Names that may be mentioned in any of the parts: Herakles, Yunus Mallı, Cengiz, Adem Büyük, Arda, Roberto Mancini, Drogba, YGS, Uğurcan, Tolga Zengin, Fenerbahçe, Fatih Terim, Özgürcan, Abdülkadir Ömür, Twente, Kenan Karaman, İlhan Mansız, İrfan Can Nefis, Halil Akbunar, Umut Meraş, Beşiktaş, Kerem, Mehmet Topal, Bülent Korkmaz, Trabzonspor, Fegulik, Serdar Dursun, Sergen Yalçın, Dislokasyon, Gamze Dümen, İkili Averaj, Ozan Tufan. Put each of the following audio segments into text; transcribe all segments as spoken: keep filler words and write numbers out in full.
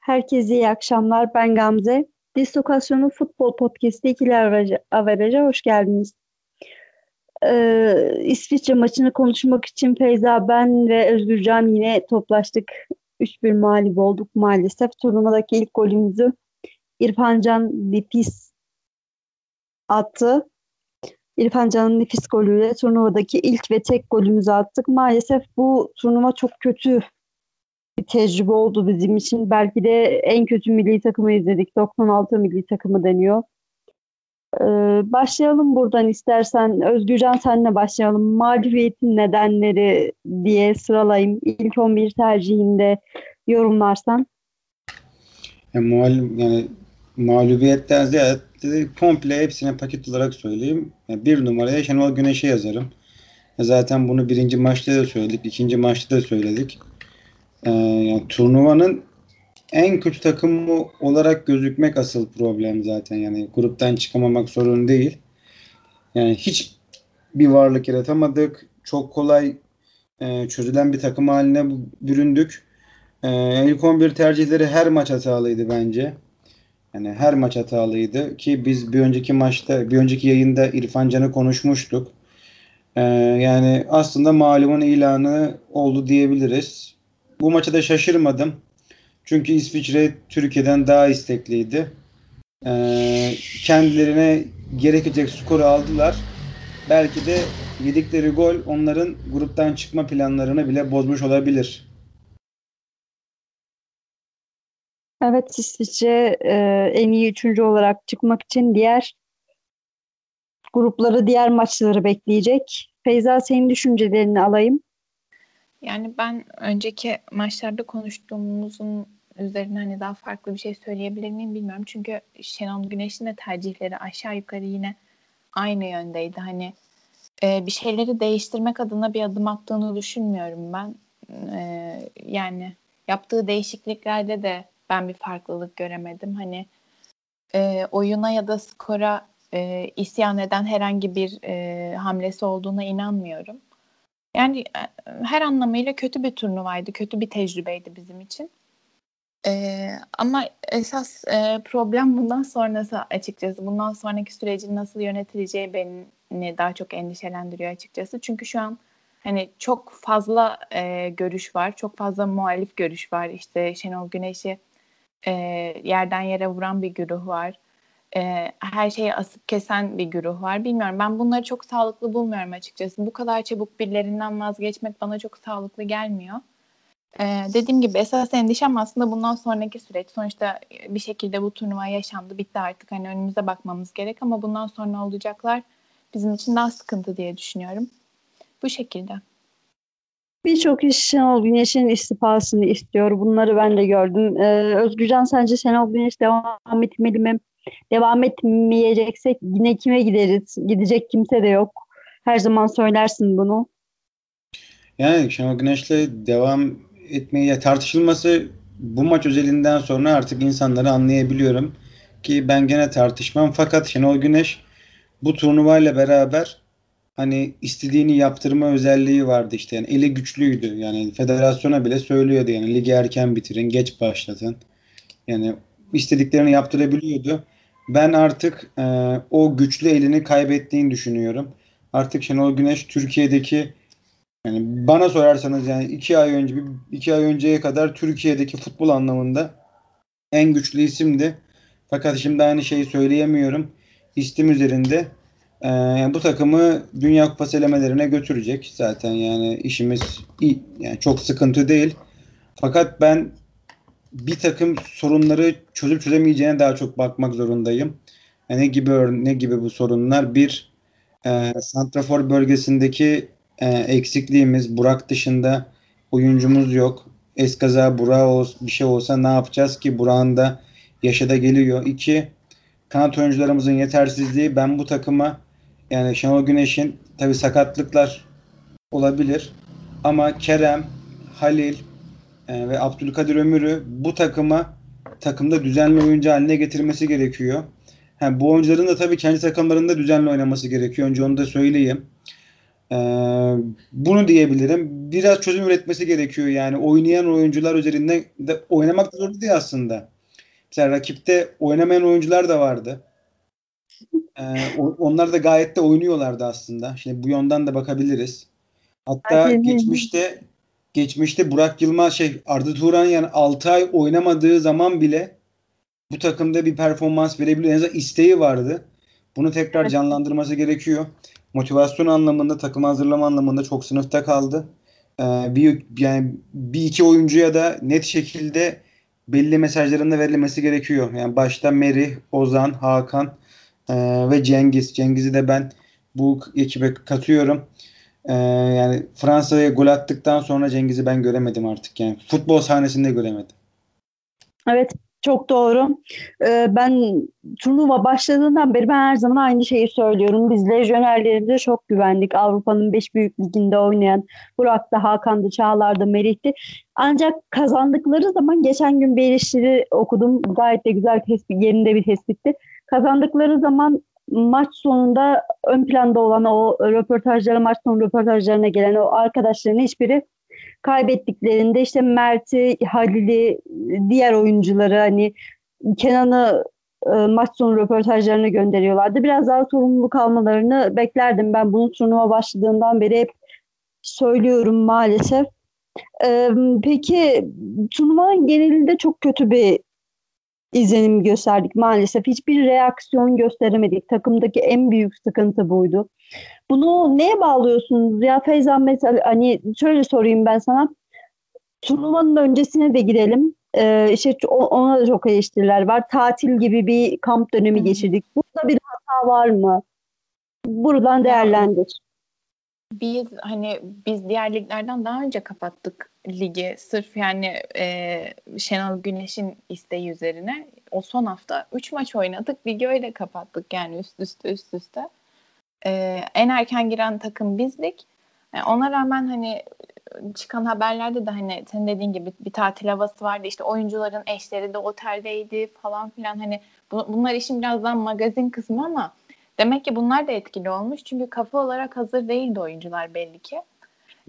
Herkese iyi akşamlar. Ben Gamze. Dislokasyon'un futbol podcast'ı ikili averaja hoş geldiniz. Ee, İsviçre maçını konuşmak için Feyza, ben ve Özgürcan yine toplaştık. üç bir mağlup olduk maalesef. Turnuvadaki ilk golümüzü İrfan Can Nefis attı. İrfan Can'ın nefis golüyle turnuvadaki ilk ve tek golümüzü attık. Maalesef bu turnuva çok kötü bir tecrübe oldu bizim için. Belki de en kötü milli takımı izledik. doksan altı milli takımı deniyor. Ee, başlayalım buradan istersen. Özgürcan, senle başlayalım. Mağlubiyetin nedenleri diye sıralayayım. İlk on bir tercihinde yorumlarsan. Ya, mual- yani mağlubiyetten ziyade komple hepsine paket olarak söyleyeyim. Yani bir numaraya Şenol Güneş'e yazarım. Zaten bunu birinci maçta da söyledik, ikinci maçta da söyledik. Ee, yani turnuvanın en kötü takımı olarak gözükmek asıl problem zaten. Yani gruptan çıkamamak sorun değil. Yani hiç bir varlık yaratamadık. Çok kolay e, çözülen bir takım haline büründük. Ee, ilk on bir tercihleri her maç hatalıydı bence. Yani her maç hatalıydı ki biz bir önceki maçta, bir önceki yayında İrfan Can'ı konuşmuştuk. Ee, yani aslında malumun ilanı oldu diyebiliriz. Bu maça da şaşırmadım. Çünkü İsviçre Türkiye'den daha istekliydi. Ee, kendilerine gerekecek skoru aldılar. Belki de yedikleri gol onların gruptan çıkma planlarını bile bozmuş olabilir. Evet, İsviçre e, en iyi üçüncü olarak çıkmak için diğer grupları, diğer maçları bekleyecek. Feyza, senin düşüncelerini alayım. Yani ben önceki maçlarda konuştuğumuzun üzerine hani daha farklı bir şey söyleyebilir miyim bilmiyorum. Çünkü Şenol Güneş'in de tercihleri aşağı yukarı yine aynı yöndeydi. Hani e, bir şeyleri değiştirmek adına bir adım attığını düşünmüyorum ben. E, yani yaptığı değişikliklerde de ben bir farklılık göremedim. Hani e, oyuna ya da skora e, isyan eden herhangi bir e, hamlesi olduğuna inanmıyorum. Yani e, her anlamıyla kötü bir turnuvaydı, kötü bir tecrübeydi bizim için. E, ama esas e, problem bundan sonrası açıkçası. Bundan sonraki sürecin nasıl yönetileceği beni daha çok endişelendiriyor açıkçası. Çünkü şu an hani çok fazla e, görüş var, çok fazla muhalif görüş var. İşte Şenol Güneş'i E, yerden yere vuran bir güruh var. E, her şeyi asıp kesen bir güruh var. Bilmiyorum, ben bunları çok sağlıklı bulmuyorum açıkçası. Bu kadar çabuk birilerinden vazgeçmek bana çok sağlıklı gelmiyor. E, dediğim gibi esas endişem aslında bundan sonraki süreç. Sonuçta bir şekilde bu turnuva yaşandı, bitti artık. Hani önümüze bakmamız gerek ama bundan sonra olacaklar bizim için daha sıkıntı diye düşünüyorum. Bu şekilde. Birçok iş Şenol Güneş'in istifasını istiyor. Bunları ben de gördüm. Ee, Özgürcan, sence Şenol Güneş devam etmeli mi? Devam etmeyeceksek yine kime gideriz? Gidecek kimse de yok. Her zaman söylersin bunu. Yani Şenol Güneş'le devam etmeye tartışılması bu maç özelinden sonra artık insanları anlayabiliyorum. Ki ben gene tartışmam. Fakat Şenol Güneş bu turnuvayla beraber hani istediğini yaptırma özelliği vardı işte. Yani eli güçlüydü. Yani federasyona bile söylüyordu. Yani ligi erken bitirin, geç başlatın. Yani istediklerini yaptırabiliyordu. Ben artık e, o güçlü elini kaybettiğini düşünüyorum. Artık Şenol Güneş Türkiye'deki, yani bana sorarsanız yani iki ay önce iki ay önceye kadar Türkiye'deki futbol anlamında en güçlü isimdi. Fakat şimdi aynı şeyi söyleyemiyorum. İstim üzerinde. Ee, bu takımı Dünya Kupası elemelerine götürecek zaten, yani işimiz iyi, yani çok sıkıntı değil. Fakat ben bir takım sorunları çözüp çözemeyeceğine daha çok bakmak zorundayım. Yani ne gibi ne gibi bu sorunlar? Bir, e, santrafor bölgesindeki e, eksikliğimiz. Burak dışında oyuncumuz yok. Eskaza Burak bir şey olsa ne yapacağız ki? Burak'ın da yaşı da geliyor. İki, kanat oyuncularımızın yetersizliği. Ben bu takıma, yani Şenol Güneş'in tabii sakatlıklar olabilir ama Kerem, Halil e, ve Abdülkadir Ömür'ü bu takıma takımda düzenli oyuncu haline getirmesi gerekiyor. Yani bu oyuncuların da tabii kendi takımlarında düzenli oynaması gerekiyor. Önce onu da söyleyeyim. E, bunu diyebilirim. biraz çözüm üretmesi gerekiyor. Yani oynayan oyuncular üzerinden de oynamak da zordu diye aslında. Mesela rakipte oynamayan oyuncular da vardı. Ee, onlar da gayet de oynuyorlardı aslında. Şimdi bu yönden de bakabiliriz. Hatta geçmişte geçmişte Burak Yılmaz şey Arda Turan yani Altay oynamadığı zaman bile bu takımda bir performans verebiliyor. En azından isteği vardı. Bunu tekrar canlandırması gerekiyor. Motivasyon anlamında, takım hazırlama anlamında çok sınıfta kaldı. Ee, bir yani bir iki oyuncuya da net şekilde belli mesajların da verilmesi gerekiyor. Yani başta Merih, Ozan, Hakan e, ve Cengiz. Cengiz'i de ben bu ekibe katıyorum. E, yani Fransa'ya gol attıktan sonra Cengiz'i ben göremedim artık. Yani futbol sahnesinde göremedim. Evet. Çok doğru. Ee, ben turnuva başladığından beri ben her zaman aynı şeyi söylüyorum. Biz lejyonerlerimize çok güvendik. Avrupa'nın beş büyük liginde oynayan Burak'ta, Hakan'da, Çağlar'da, Merih'ti. Ancak kazandıkları zaman geçen gün bir eleştiri okudum. Gayet de güzel tespit, yerinde bir tespitti. Kazandıkları zaman maç sonunda ön planda olan o röportajlara, maç sonu röportajlarına gelen o arkadaşların hiçbiri kaybettiklerinde işte Mert'i, Halil'i, diğer oyuncuları hani Kenan'ı e, maç sonu röportajlarına gönderiyorlardı. Biraz daha sorumluluk almalarını beklerdim. Ben bunu turnuva başladığından beri hep söylüyorum maalesef. E, peki turnuvanın genelinde çok kötü bir izlenim gösterdik maalesef. Hiçbir reaksiyon gösteremedik. Takımdaki en büyük sıkıntı buydu. Bunu neye bağlıyorsunuz ya Feyza? Mesela hani şöyle sorayım ben sana. Turnuvanın öncesine de girelim. Ee, işte ona da çok eleştiriler var. Tatil gibi bir kamp dönemi geçirdik. Burada bir hata var mı? Buradan değerlendir. Biz hani biz diğer liglerden daha önce kapattık ligi. Sırf yani e, Şenol Güneş'in isteği üzerine o son hafta üç maç oynadık. Ligi öyle kapattık yani üst üste üst üste. Ee, en erken giren takım bizdik. Yani ona rağmen hani çıkan haberlerde de hani senin dediğin gibi bir tatil havası vardı. İşte oyuncuların eşleri de oteldeydi falan filan. Hani bu, bunlar işin birazdan magazin kısmı ama demek ki bunlar da etkili olmuş. Çünkü kafa olarak hazır değildi oyuncular belli ki.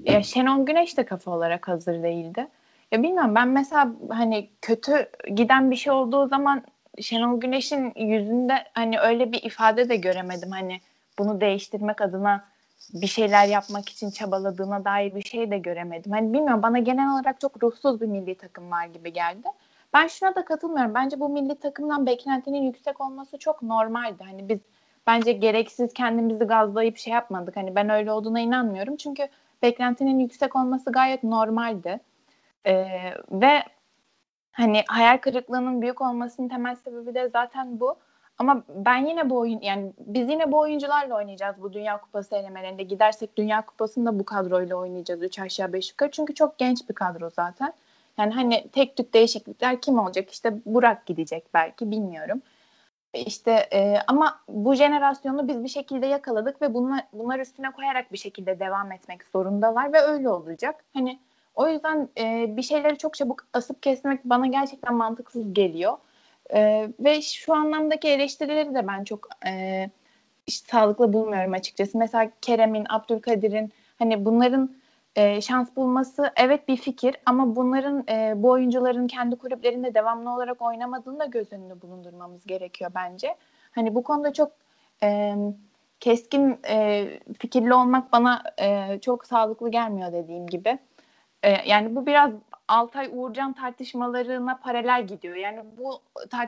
Ee, Şenol Güneş de kafa olarak hazır değildi. Ya bilmiyorum ben mesela hani kötü giden bir şey olduğu zaman Şenol Güneş'in yüzünde hani öyle bir ifade de göremedim. Hani bunu değiştirmek adına bir şeyler yapmak için çabaladığına dair bir şey de göremedim. Hani bilmiyorum bana genel olarak çok ruhsuz bir milli takım var gibi geldi. Ben şuna da katılmıyorum. Bence bu milli takımdan beklentinin yüksek olması çok normaldi. Hani biz bence gereksiz kendimizi gazlayıp şey yapmadık. Hani ben öyle olduğuna inanmıyorum. Çünkü beklentinin yüksek olması gayet normaldi. Ee, ve hani hayal kırıklığının büyük olmasının temel sebebi de zaten bu. Ama ben yine bu oyun yani biz yine bu oyuncularla oynayacağız bu Dünya Kupası elemelerinde. Gidersek Dünya Kupası'nda bu kadroyla oynayacağız üç aşağı beş yukarı. Çünkü çok genç bir kadro zaten. Yani hani tek tük değişiklikler kim olacak? İşte Burak gidecek belki bilmiyorum. İşte e, ama bu jenerasyonu biz bir şekilde yakaladık ve bunlar, bunlar üstüne koyarak bir şekilde devam etmek zorundalar ve öyle olacak. Hani o yüzden e, bir şeyleri çok çabuk asıp kesmek bana gerçekten mantıksız geliyor. Ee, ve şu anlamdaki eleştirileri de ben çok e, işte, sağlıklı bulmuyorum açıkçası. Mesela Kerem'in, Abdülkadir'in hani bunların e, şans bulması evet bir fikir ama bunların e, bu oyuncuların kendi kulüplerinde devamlı olarak oynamadığını da göz önünde bulundurmamız gerekiyor bence. Hani bu konuda çok e, keskin e, fikirli olmak bana e, çok sağlıklı gelmiyor dediğim gibi. Yani bu biraz Altay Uğurcan tartışmalarına paralel gidiyor. Yani bu,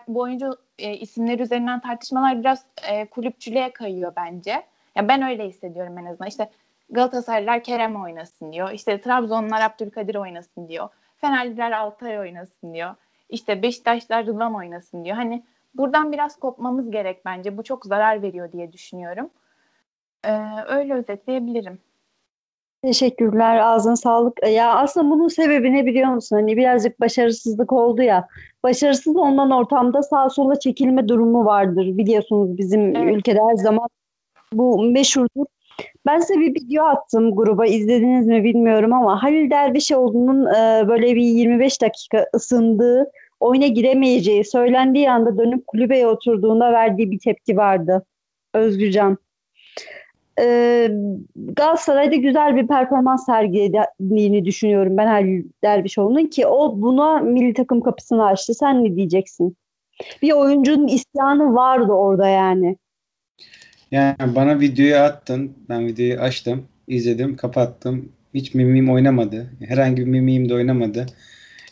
bu oyuncu e, isimleri üzerinden tartışmalar biraz e, kulüpçülüğe kayıyor bence. Ya ben öyle hissediyorum en azından. İşte Galatasaraylılar Kerem oynasın diyor. İşte Trabzonlar Abdülkadir oynasın diyor. Fenerliler Altay oynasın diyor. İşte Beşiktaşlar Rıdvan oynasın diyor. Hani buradan biraz kopmamız gerek bence. Bu çok zarar veriyor diye düşünüyorum. Ee, öyle özetleyebilirim. Teşekkürler. Ağzına sağlık. Ya aslında bunun sebebi ne biliyor musun? Hani birazcık başarısızlık oldu ya. Başarısız olan ortamda sağa sola çekilme durumu vardır. Biliyorsunuz bizim evet. Ülkede her zaman bu meşhurdur. Ben size bir video attım gruba. İzlediniz mi bilmiyorum ama Halil Dervişoğlu'nun böyle bir yirmi beş dakika ısındığı, oyuna giremeyeceği söylendiği anda dönüp kulübeye oturduğunda verdiği bir tepki vardı. Özgürcan. Ee, Galatasaray'da güzel bir performans sergilediğini düşünüyorum ben Halil Dervişoğlu'nun, ki o buna milli takım kapısını açtı. Sen ne diyeceksin? Bir oyuncunun isyanı vardı orada yani. Yani bana videoyu attın. Ben videoyu açtım, izledim, kapattım. Hiç mimim oynamadı. Herhangi bir mimim de oynamadı.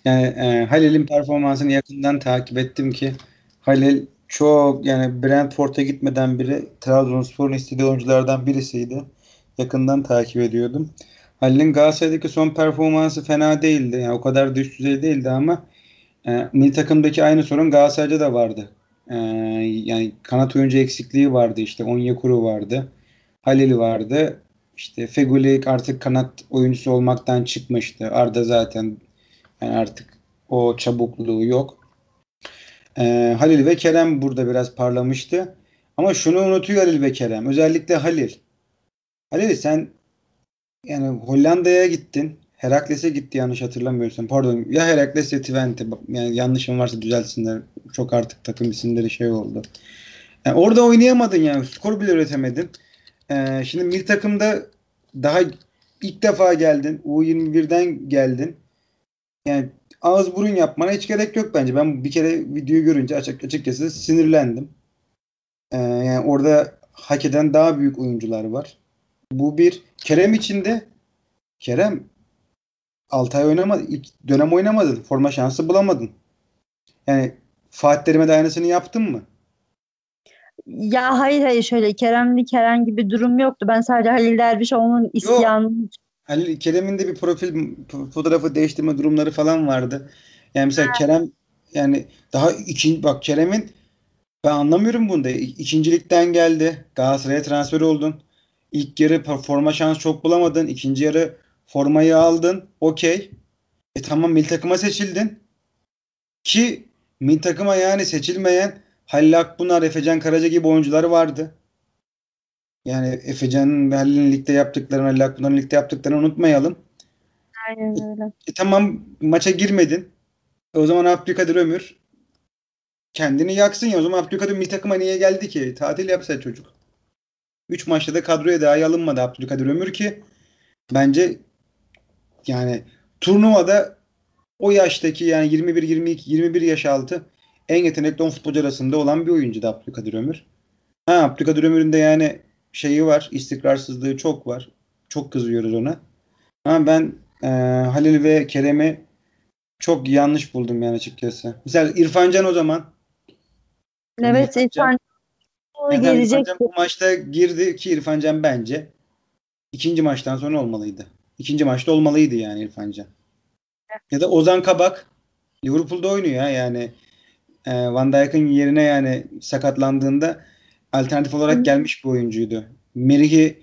Yani e, Halil'in performansını yakından takip ettim ki Halil çok, yani Brentford'a gitmeden biri Trabzonspor'un istediği oyunculardan birisiydi. Yakından takip ediyordum. Halil'in Galatasaray'daki son performansı fena değildi. Yani o kadar da üst düzey değildi ama e, milli takımdaki aynı sorun Galatasaray'da da vardı. E, yani kanat oyuncu eksikliği vardı işte. Onyokuru vardı. Halil vardı. İşte Fegulik artık kanat oyuncusu olmaktan çıkmıştı. Arda zaten yani artık o çabukluğu yok. Ee, Halil ve Kerem burada biraz parlamıştı. Ama şunu unutuyor Halil ve Kerem. Özellikle Halil. Halil sen yani Hollanda'ya gittin. Herakles'e gitti yanlış hatırlamıyorsam. Pardon ya, Herakles ya Twente. Yani yanlışım varsa düzelsinler. Çok artık takım isimleri şey oldu. Yani orada oynayamadın yani. Skor bile üretemedin. Ee, şimdi milli takımda daha ilk defa geldin. U yirmi birden geldin. Yani ağız burun yapmana hiç gerek yok bence. Ben bir kere videoyu görünce açık, açıkçası sinirlendim. Ee, yani orada hak eden daha büyük oyuncular var. Bu bir. Kerem için de Kerem Altay oynamadı. İlk dönem oynamadın. Forma şansı bulamadın. Yani Fatih Terim'e de aynısını yaptın mı? Ya hayır hayır şöyle Kerem'li Kerem gibi durum yoktu. Ben sadece Halil Dervişoğlu'nun isyanını... Halil, Kerem'in de bir profil fotoğrafı değiştirme durumları falan vardı. Yani mesela ha. Kerem yani daha ikinci, bak Kerem'in ben anlamıyorum bunda. İkincilikten geldi. Galatasaray'a transfer oldun. İlk yarı forma şansı çok bulamadın. İkinci yarı formayı aldın. Okey. E tamam, milli takıma seçildin. Ki milli takıma yani seçilmeyen Halil Akbunar, Efecan Karaca gibi oyuncular vardı. Yani Efecan'ın ve Halil'in ligde yaptıklarını, Halil Akbunar'ın ligde yaptıklarını unutmayalım. Aynen öyle. E, tamam maça girmedin. E, o zaman Abdülkadir Ömür kendini yaksın ya. O zaman Abdülkadir milli takıma niye geldi ki? Tatil yapsa çocuk. Üç maçta da kadroya dahi alınmadı Abdülkadir Ömür ki bence yani turnuvada o yaştaki yani yirmi bir yirmi iki yirmi bir yaş altı en yetenekli on futbolcu arasında olan bir oyuncu da Abdülkadir Ömür. Ha, Abdülkadir Ömür'ün de yani şeyi var, istikrarsızlığı çok var. Çok kızıyoruz ona. Ama ben e, Halil ve Kerem'i çok yanlış buldum yani açıkçası. Mesela İrfan Can o zaman. Evet, İrfan Can gelecek. Bu maçta girdi ki İrfan Can bence ikinci maçtan sonra olmalıydı. İkinci maçta olmalıydı yani İrfan Can. Evet. Ya da Ozan Kabak Liverpool'da oynuyor yani. E, Van Dijk'ın yerine yani sakatlandığında alternatif olarak gelmiş bir oyuncuydu. Merih'i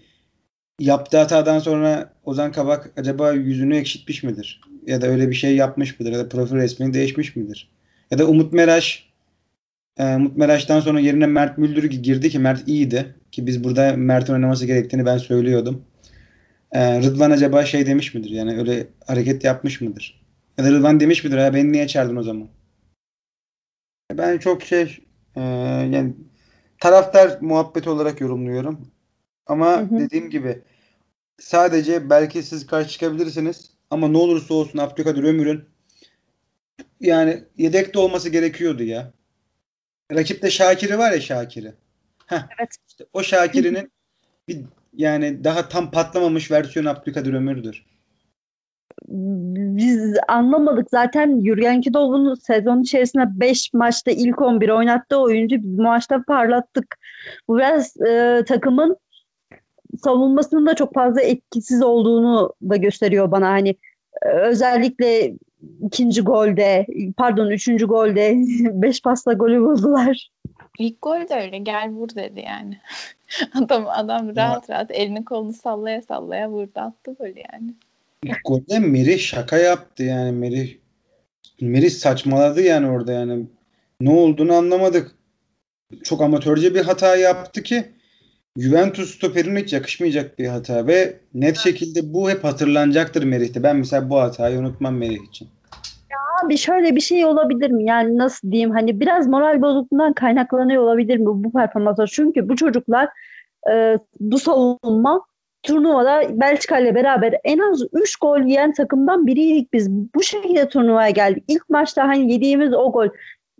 yaptığı hatadan sonra Ozan Kabak acaba yüzünü ekşitmiş midir? Ya da öyle bir şey yapmış mıdır? Ya da profil resmini değişmiş midir? Ya da Umut Meraş e, Umut Meraş'tan sonra yerine Mert Müldür girdi ki Mert iyiydi. Ki biz burada Mert'in oynaması gerektiğini ben söylüyordum. E, Rıdvan acaba şey demiş midir? Yani öyle hareket yapmış mıdır? Ya da Rıdvan demiş midir? Ya beni niye çağırdın o zaman? Ben çok şey e, yani taraftar muhabbeti olarak yorumluyorum. Ama hı hı. dediğim gibi sadece belki siz karşı çıkabilirsiniz ama ne olursa olsun Abdülkadir Ömür'ün yani yedekte olması gerekiyordu ya. Rakipte Şakir'i var ya, Şakir'i. Heh, evet. İşte o Şakir'inin bir yani daha tam patlamamış versiyonu Abdülkadir Ömür'dür. Biz anlamadık zaten. Yürgenkidoğlu'nun sezon içerisinde beş maçta ilk on bir oynattığı oyuncu biz maçta parlattık. Bu biraz e, takımın savunmasının da çok fazla etkisiz olduğunu da gösteriyor bana. Hani e, özellikle ikinci golde, pardon üçüncü golde beş pasla golü buldular. İlk gol de öyle, gel vur dedi yani. adam adam rahat rahat elini kolunu sallaya sallaya vurdu, attı böyle yani. İlk golde Merih şaka yaptı yani. Merih Merih saçmaladı yani orada yani. Ne olduğunu anlamadık. Çok amatörce bir hata yaptı ki Juventus stoperine hiç yakışmayacak bir hata ve net şekilde bu hep hatırlanacaktır Merih'te. Ben mesela bu hatayı unutmam Merih için. Ya bir şöyle bir şey olabilir mi? Yani nasıl diyeyim, hani biraz moral bozukluğundan kaynaklanıyor olabilir mi bu performansa? Çünkü bu çocuklar e, bu savunma turnuvada Belçika ile beraber en az üç gol yiyen takımdan biriydik biz. Bu şekilde turnuvaya geldik. İlk maçta hani yediğimiz o gol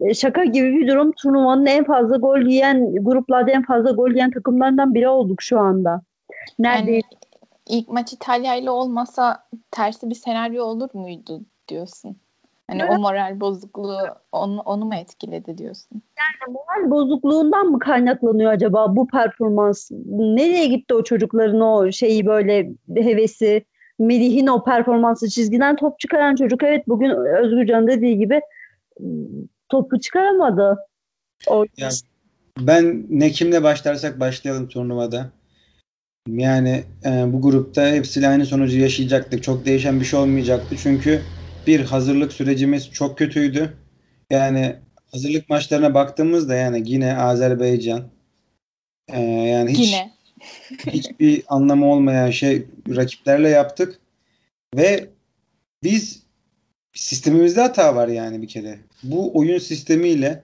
e, şaka gibi bir durum. Turnuvanın en fazla gol yiyen gruplarda en fazla gol yiyen takımlardan biri olduk şu anda. Nerede? Yani ilk maç İtalya ile olmasa tersi bir senaryo olur muydu diyorsun? Hani evet. O moral bozukluğu onu, onu mu etkiledi diyorsun? Yani moral bozukluğundan mı kaynaklanıyor acaba bu performans? Nereye gitti o çocukların o şeyi böyle hevesi? Merih'in o performansı, çizgiden top çıkaran çocuk. Evet, bugün Özgürcan dediği gibi topu çıkaramadı. O... Ya, ben ne kimle başlarsak başlayalım turnuvada. Yani e, bu grupta hepsiyle aynı sonucu yaşayacaktık. Çok değişen bir şey olmayacaktı. Çünkü bir, hazırlık sürecimiz çok kötüydü. Yani hazırlık maçlarına baktığımızda yani yine Azerbaycan e, yani hiç yine. hiçbir anlamı olmayan şey rakiplerle yaptık ve biz sistemimizde hata var yani bir kere. Bu oyun sistemiyle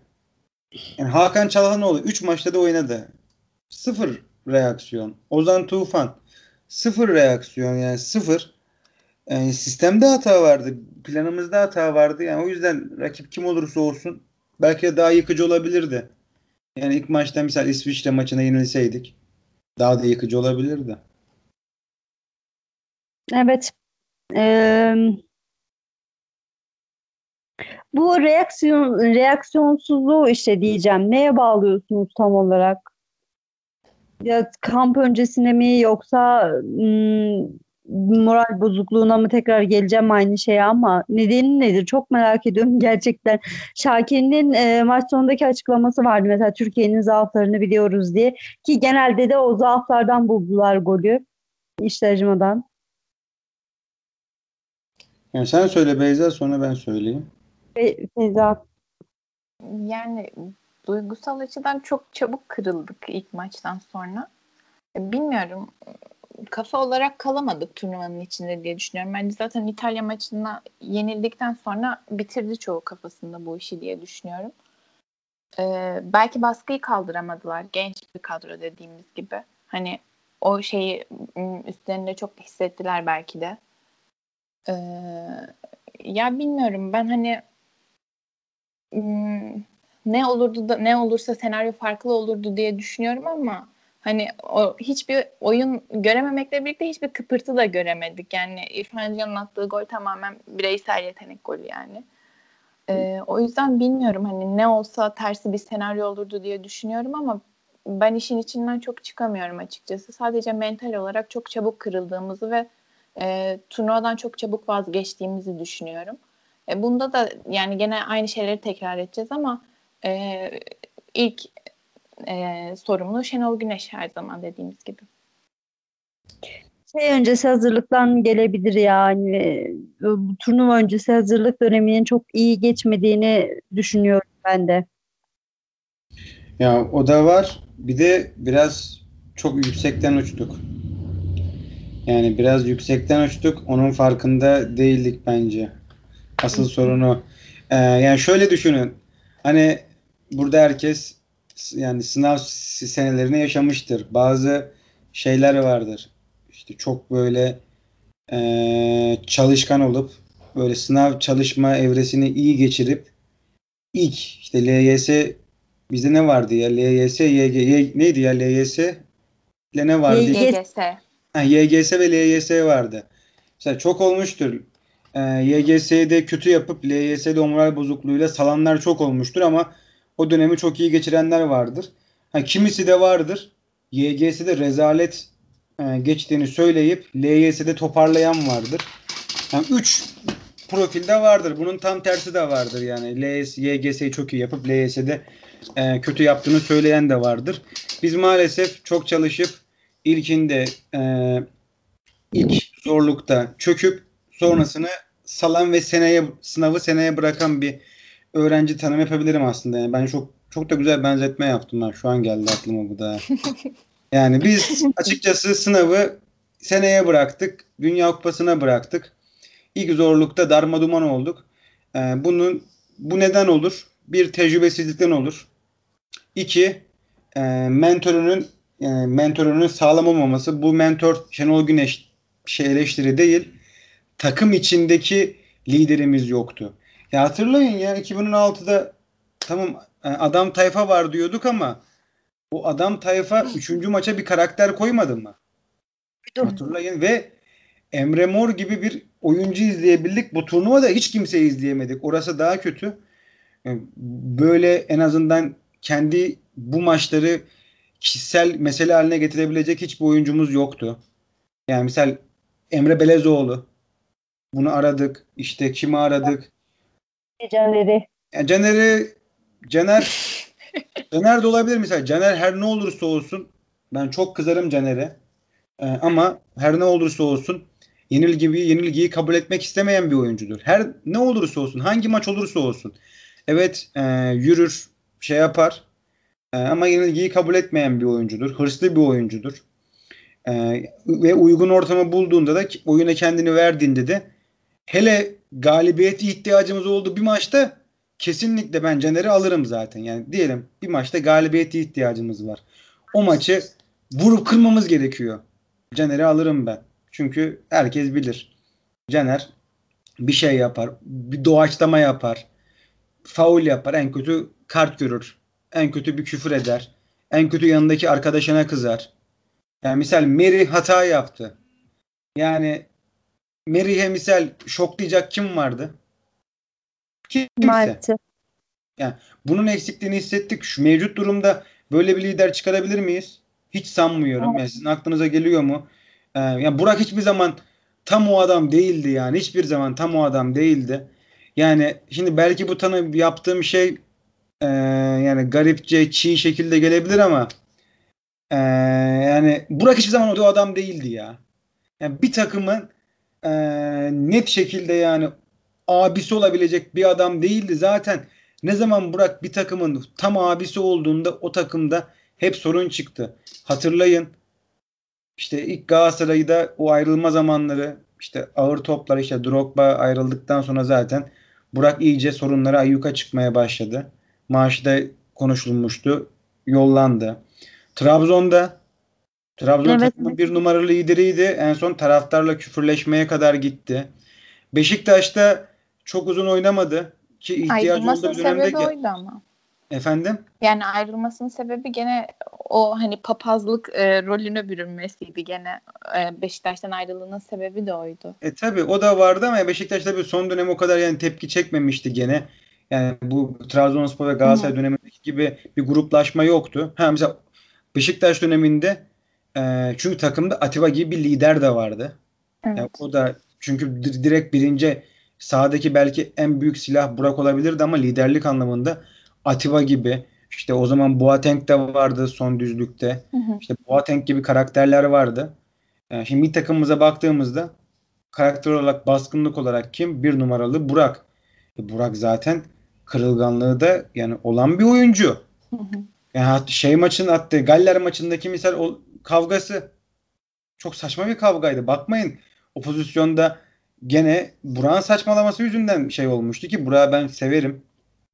yani Hakan Çalhanoğlu üç maçta da oynadı. Sıfır reaksiyon. Ozan Tufan sıfır reaksiyon, yani sıfır. Yani sistemde hata vardı. Planımızda hata vardı. Yani o yüzden rakip kim olursa olsun belki de daha yıkıcı olabilirdi. Yani ilk maçta mesela İsviçre maçına yenilseydik daha da yıkıcı olabilirdi. Evet. Ee, bu reaksiyon reaksiyonsuzluğu işte diyeceğim. Neye bağlıyorsunuz tam olarak? Ya kamp öncesine mi yoksa ım, moral bozukluğuna mı tekrar geleceğim aynı şeye, ama nedeni nedir? Çok merak ediyorum gerçekten. Şakir'in e, maç sonundaki açıklaması vardı mesela, Türkiye'nin zaaflarını biliyoruz diye, ki genelde de o zaaflardan buldular golü. İşte acımadan. Yani sen söyle Beyza, sonra ben söyleyeyim. Be- Beyza. Yani duygusal açıdan çok çabuk kırıldık ilk maçtan sonra. Bilmiyorum, kafa olarak kalamadık turnuvanın içinde diye düşünüyorum. Bence zaten İtalya maçına yenildikten sonra bitirdi çoğu kafasında bu işi diye düşünüyorum. Ee, belki baskıyı kaldıramadılar. Genç bir kadro dediğimiz gibi. Hani o şeyi üstlerinde çok hissettiler belki de. Ee, ya bilmiyorum, ben hani ne olurdu da, ne olursa senaryo farklı olurdu diye düşünüyorum ama hani o hiçbir oyun görememekle birlikte hiçbir kıpırtı da göremedik. Yani İrfan Can'ın attığı gol tamamen bireysel yetenek golü yani. Ee, o yüzden bilmiyorum, hani ne olsa tersi bir senaryo olurdu diye düşünüyorum ama ben işin içinden çok çıkamıyorum açıkçası. Sadece mental olarak çok çabuk kırıldığımızı ve e, turnuvadan çok çabuk vazgeçtiğimizi düşünüyorum. E, bunda da yani gene aynı şeyleri tekrar edeceğiz ama e, ilk Ee, sorumlu Şenol Güneş her zaman dediğimiz gibi. Şey öncesi hazırlıktan gelebilir yani. Bu turnuva öncesi hazırlık döneminin çok iyi geçmediğini düşünüyorum ben de. Ya o da var. Bir de biraz çok yüksekten uçtuk. Yani biraz yüksekten uçtuk. Onun farkında değildik bence. Asıl sorunu. Ee, yani şöyle düşünün. Hani burada herkes yani sınav senelerini yaşamıştır. Bazı şeyler vardır. İşte çok böyle e, çalışkan olup böyle sınav çalışma evresini iyi geçirip ilk işte L Y S bizde ne vardı ya? L Y S, Y G S neydi ya? L Y S ile ne vardı? Y G S. Ha, Y G S ve L Y S vardı. Mesela çok olmuştur. E, Y G S'de kötü yapıp L Y S'de o moral bozukluğuyla salanlar çok olmuştur ama o dönemi çok iyi geçirenler vardır. Ha, kimisi de vardır. Y G S'de rezalet e, geçtiğini söyleyip L Y S'de toparlayan vardır. Yani üç profilde vardır. Bunun tam tersi de vardır. Yani L Y S, Y G S'yi çok iyi yapıp L Y S'de e, kötü yaptığını söyleyen de vardır. Biz maalesef çok çalışıp ilkinde e, ilk zorlukta çöküp sonrasını salan ve seneye sınavı seneye bırakan bir öğrenci tanım yapabilirim aslında. Yani ben çok çok da güzel benzetme yaptım ben. Şu an geldi aklıma bu da. Yani biz açıkçası sınavı seneye bıraktık. Dünya Kupası'na bıraktık. İlk zorlukta darmaduman olduk. Ee, bunun bu neden olur? Bir, tecrübesizlikten olur. İki, e, mentörünün yani mentorunun sağlam olmaması. Bu mentor Şenol Güneş şey eleştiri değil. Takım içindeki liderimiz yoktu. Ya hatırlayın ya iki bin on altıda tamam adam tayfa var diyorduk ama bu adam tayfa üçüncü maça bir karakter koymadı mı? Hatırlayın ve Emre Mor gibi bir oyuncu izleyebildik. Bu turnuvada hiç kimseyi izleyemedik. Orası daha kötü. Böyle en azından kendi bu maçları kişisel mesele haline getirebilecek hiçbir oyuncumuz yoktu. Yani misal Emre Belözoğlu. Bunu aradık. İşte kimi aradık? Caner'i. Yani Caner'i Caner Caner de olabilir mesela. Caner her ne olursa olsun ben çok kızarım Caner'e. Ee, ama her ne olursa olsun yenilgiyi, yenilgiyi kabul etmek istemeyen bir oyuncudur. Her ne olursa olsun, hangi maç olursa olsun. Evet e, yürür, şey yapar e, ama yenilgiyi kabul etmeyen bir oyuncudur. Hırslı bir oyuncudur. E, ve uygun ortamı bulduğunda da oyuna kendini verdiğinde de hele galibiyeti ihtiyacımız oldu bir maçta kesinlikle ben Caner'i alırım zaten. Yani diyelim bir maçta galibiyeti ihtiyacımız var. O maçı vurup kırmamız gerekiyor. Caner'i alırım ben. Çünkü herkes bilir. Caner bir şey yapar. Bir doğaçlama yapar. Faul yapar. En kötü kart görür. En kötü bir küfür eder. En kötü yanındaki arkadaşına kızar. Yani misal Merih hata yaptı. Yani Merih'e misal şoklayacak kim vardı? Kimse. Yani bunun eksikliğini hissettik. Şu mevcut durumda böyle bir lider çıkarabilir miyiz? Hiç sanmıyorum. Evet. Yani sizin aklınıza geliyor mu? Ee, yani Burak hiçbir zaman tam o adam değildi yani. Hiçbir zaman tam o adam değildi. Yani şimdi belki bu tanı yaptığım şey e, yani garipçe, çiğ şekilde gelebilir ama e, yani Burak hiçbir zaman o adam değildi ya. Yani bir takımın e, net şekilde yani abisi olabilecek bir adam değildi. Zaten ne zaman Burak bir takımın tam abisi olduğunda o takımda hep sorun çıktı. Hatırlayın işte ilk Galatasaray'da o ayrılma zamanları işte ağır toplar işte Drogba ayrıldıktan sonra zaten Burak iyice sorunlara ayyuka çıkmaya başladı. Maaşı da konuşulmuştu. Yollandı. Trabzon'da Trabzon evet. Takımın bir numaralı lideriydi. En son taraftarla küfürleşmeye kadar gitti. Beşiktaş'ta çok uzun oynamadı ki ihtiyacı olduğu bir dönemde ge- ama. Efendim? Yani ayrılmasının sebebi gene o hani papazlık e, rolüne bürünmesiydi. Gene e, Beşiktaş'tan ayrılığının sebebi de oydu. E tabii o da vardı ama Beşiktaş tabii son dönem o kadar yani tepki çekmemişti gene. Yani bu Trabzonspor ve Galatasaray Hı. dönemindeki gibi bir gruplaşma yoktu. Ha mesela Beşiktaş döneminde e, çünkü takımda Atiba gibi bir lider de vardı. Evet. Yani o da çünkü direkt birinci sahadaki belki en büyük silah Burak olabilirdi ama liderlik anlamında Atiba gibi işte o zaman Boateng de vardı son düzlükte. Hı hı. İşte Boateng gibi karakterler vardı. Yani şimdi takımımıza baktığımızda karakter olarak baskınlık olarak kim? Bir numaralı Burak. E Burak zaten kırılganlığı da yani olan bir oyuncu. Hı hı. Yani şey maçın hatta Galler maçındaki misal o kavgası çok saçma bir kavgaydı. Bakmayın o pozisyonda gene Burak'ın saçmalaması yüzünden şey olmuştu ki Burak'ı ben severim.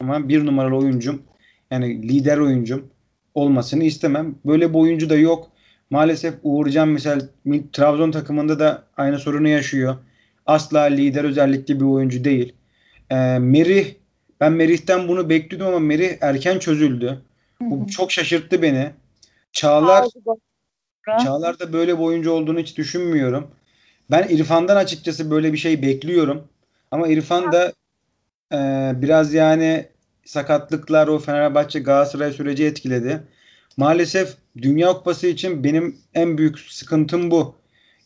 Ama bir numaralı oyuncum yani lider oyuncum olmasını istemem. Böyle bir oyuncu da yok. Maalesef Uğurcan mesela Trabzon takımında da aynı sorunu yaşıyor. Asla lider özellikli bir oyuncu değil. Ee, Merih ben Merih'ten bunu bekliyordum ama Merih erken çözüldü. Bu çok şaşırttı beni. Çağlar Çağlar da böyle bir oyuncu olduğunu hiç düşünmüyorum. Ben İrfan'dan açıkçası böyle bir şey bekliyorum. Ama İrfan da Ee, biraz yani sakatlıklar o Fenerbahçe Galatasaray süreci etkiledi. Maalesef Dünya Kupası için benim en büyük sıkıntım bu.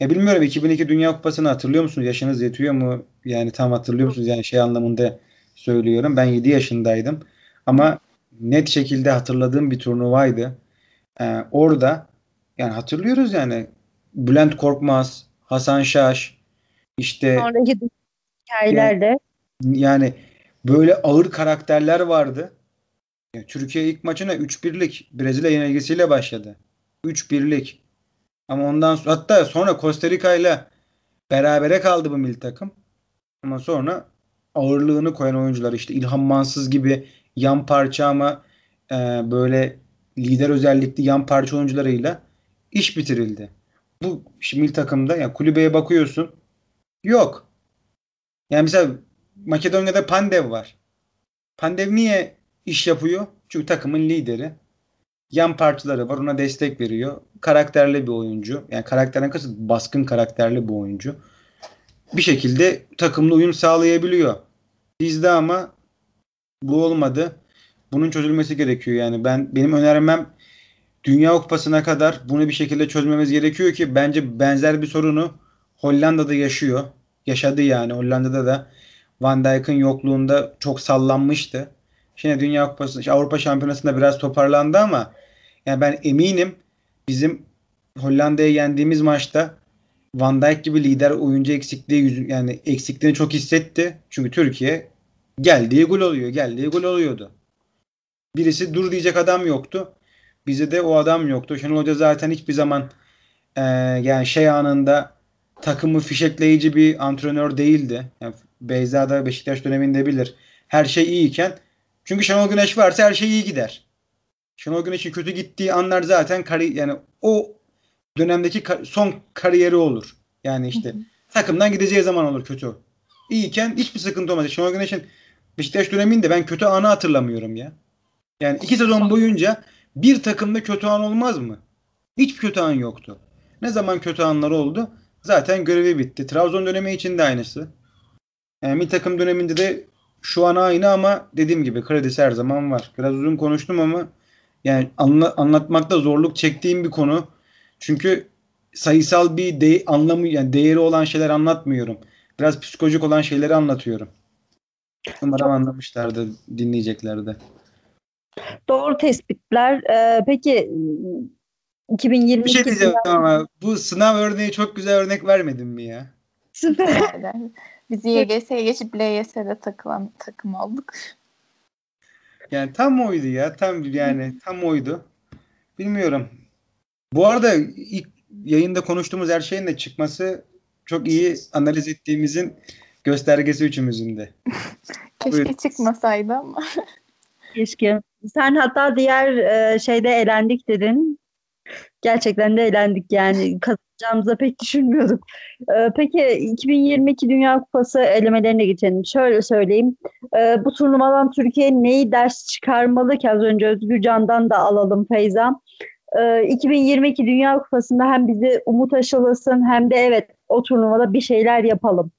Ya bilmiyorum iki bin iki Dünya Kupası'nı hatırlıyor musunuz? Yaşınız yetiyor mu? Yani tam hatırlıyor musunuz? Yani şey anlamında söylüyorum. Ben yedi yaşındaydım. Ama net şekilde hatırladığım bir turnuvaydı. Ee, orada yani hatırlıyoruz yani Bülent Korkmaz, Hasan Şaş işte sonraki hikayelerde yani böyle ağır karakterler vardı. Yani Türkiye ilk maçına üç birlik Brezilya yenilgisiyle başladı. üç birlik. Ama ondan sonra, hatta sonra Costa Rica ile berabere kaldı bu milli takım. Ama sonra ağırlığını koyan oyuncular işte İlhan Mansız gibi yan parça ama e, böyle lider özellikli yan parça oyuncularıyla iş bitirildi. Bu şimdi takımda yani kulübeye bakıyorsun. Yok. Yani mesela Makedonya'da Pandev var. Pandev niye iş yapıyor? Çünkü takımın lideri. Yan parçaları var, ona destek veriyor. Karakterli bir oyuncu. Yani karakterden kasıt baskın karakterli bir oyuncu. Bir şekilde takımla uyum sağlayabiliyor. Bizde ama bu olmadı. Bunun çözülmesi gerekiyor. Yani ben benim önermem Dünya Kupası'na kadar bunu bir şekilde çözmemiz gerekiyor ki bence benzer bir sorunu Hollanda'da yaşıyor. Yaşadı yani. Hollanda'da da Van Dijk'ın yokluğunda çok sallanmıştı. Şimdi Dünya Kupası, Avrupa Şampiyonası'nda biraz toparlandı ama yani ben eminim bizim Hollanda'ya yendiğimiz maçta Van Dijk gibi lider oyuncu eksikliği yani eksikliğini çok hissetti. Çünkü Türkiye geldiği gol oluyor. Geldiği gol oluyordu. Birisi dur diyecek adam yoktu. Bize de o adam yoktu. Şenol Hoca zaten hiçbir zaman e, yani şey anında takımı fişekleyici bir antrenör değildi. Yani Beyza da Beşiktaş döneminde bilir. Her şey iyiyken. Çünkü Şenol Güneş varsa her şey iyi gider. Şenol Güneş'in kötü gittiği anlar zaten kari, yani o dönemdeki kar, son kariyeri olur. Yani işte hı hı. takımdan gideceği zaman olur kötü. İyiyken hiçbir sıkıntı olmaz. Şenol Güneş'in Beşiktaş döneminde ben kötü anı hatırlamıyorum ya. Yani iki sezon boyunca bir takımda kötü an olmaz mı? Hiç kötü an yoktu. Ne zaman kötü anlar oldu? Zaten görevi bitti. Trabzon dönemi için de aynısı. Yani bir takım döneminde de şu an aynı ama dediğim gibi kredisi her zaman var. Biraz uzun konuştum ama yani anla, anlatmakta zorluk çektiğim bir konu. Çünkü sayısal bir de, anlamı yani değeri olan şeyler anlatmıyorum. Biraz psikolojik olan şeyleri anlatıyorum. Umarım anlamışlardır dinleyecekler de. Doğru tespitler. Ee, peki iki bin yirmi iki bir şey diyeceğim ama bu sınav örneği çok güzel örnek vermedin mi ya? Süper. Biz Y G S'ye geçip L Y S'de takılan takım olduk. Yani tam oydu ya. Tam yani tam oydu. Bilmiyorum. Bu arada ilk yayında konuştuğumuz her şeyin de çıkması çok iyi analiz ettiğimizin göstergesi üçümüzün de. Keşke buyurun. Çıkmasaydı ama. Keşke. Sen hatta diğer e, şeyde elendik dedin. Gerçekten de elendik yani. Kazanacağımıza pek düşünmüyorduk. E, peki iki bin yirmi iki Dünya Kupası elemelerine geçelim. Şöyle söyleyeyim. E, bu turnuvadan Türkiye neyi ders çıkarmalı ki? Az önce Özgürcan'dan da alalım Feyza. E, iki bin yirmi iki Dünya Kupası'nda hem bizi umut aşılasın hem de evet o turnuvada bir şeyler yapalım.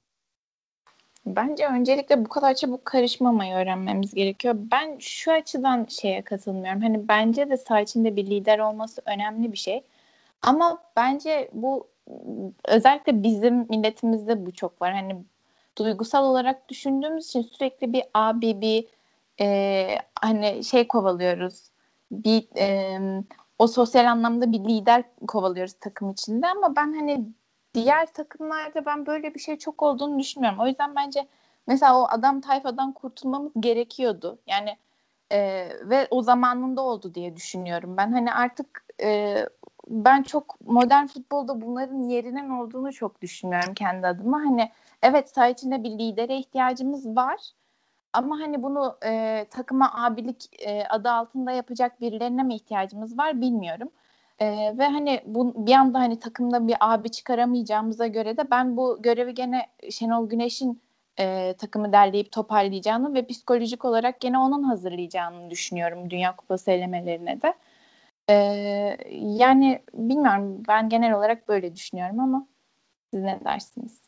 Bence öncelikle bu kadar çabuk karışmamayı öğrenmemiz gerekiyor. Ben şu açıdan şeye katılmıyorum. Hani bence de saha içinde bir lider olması önemli bir şey. Ama bence bu özellikle bizim milletimizde bu çok var. Hani duygusal olarak düşündüğümüz için sürekli bir abi bir e, hani şey kovalıyoruz. Bir e, o sosyal anlamda bir lider kovalıyoruz takım içinde ama ben hani diğer takımlarda ben böyle bir şey çok olduğunu düşünmüyorum. O yüzden bence mesela o adam tayfadan kurtulmamız gerekiyordu. Yani e, ve o zamanında oldu diye düşünüyorum. Ben hani artık e, ben çok modern futbolda bunların yerinin olduğunu çok düşünüyorum kendi adıma. Hani evet saha içinde bir lidere ihtiyacımız var. Ama hani bunu e, takıma abilik e, adı altında yapacak birilerine mi ihtiyacımız var bilmiyorum. Ee, ve hani bu, bir anda hani takımda bir abi çıkaramayacağımıza göre de ben bu görevi gene Şenol Güneş'in e, takımı derleyip toparlayacağını ve psikolojik olarak gene onun hazırlayacağını düşünüyorum Dünya Kupası elemelerine de. Ee, yani bilmiyorum ben genel olarak böyle düşünüyorum ama siz ne dersiniz?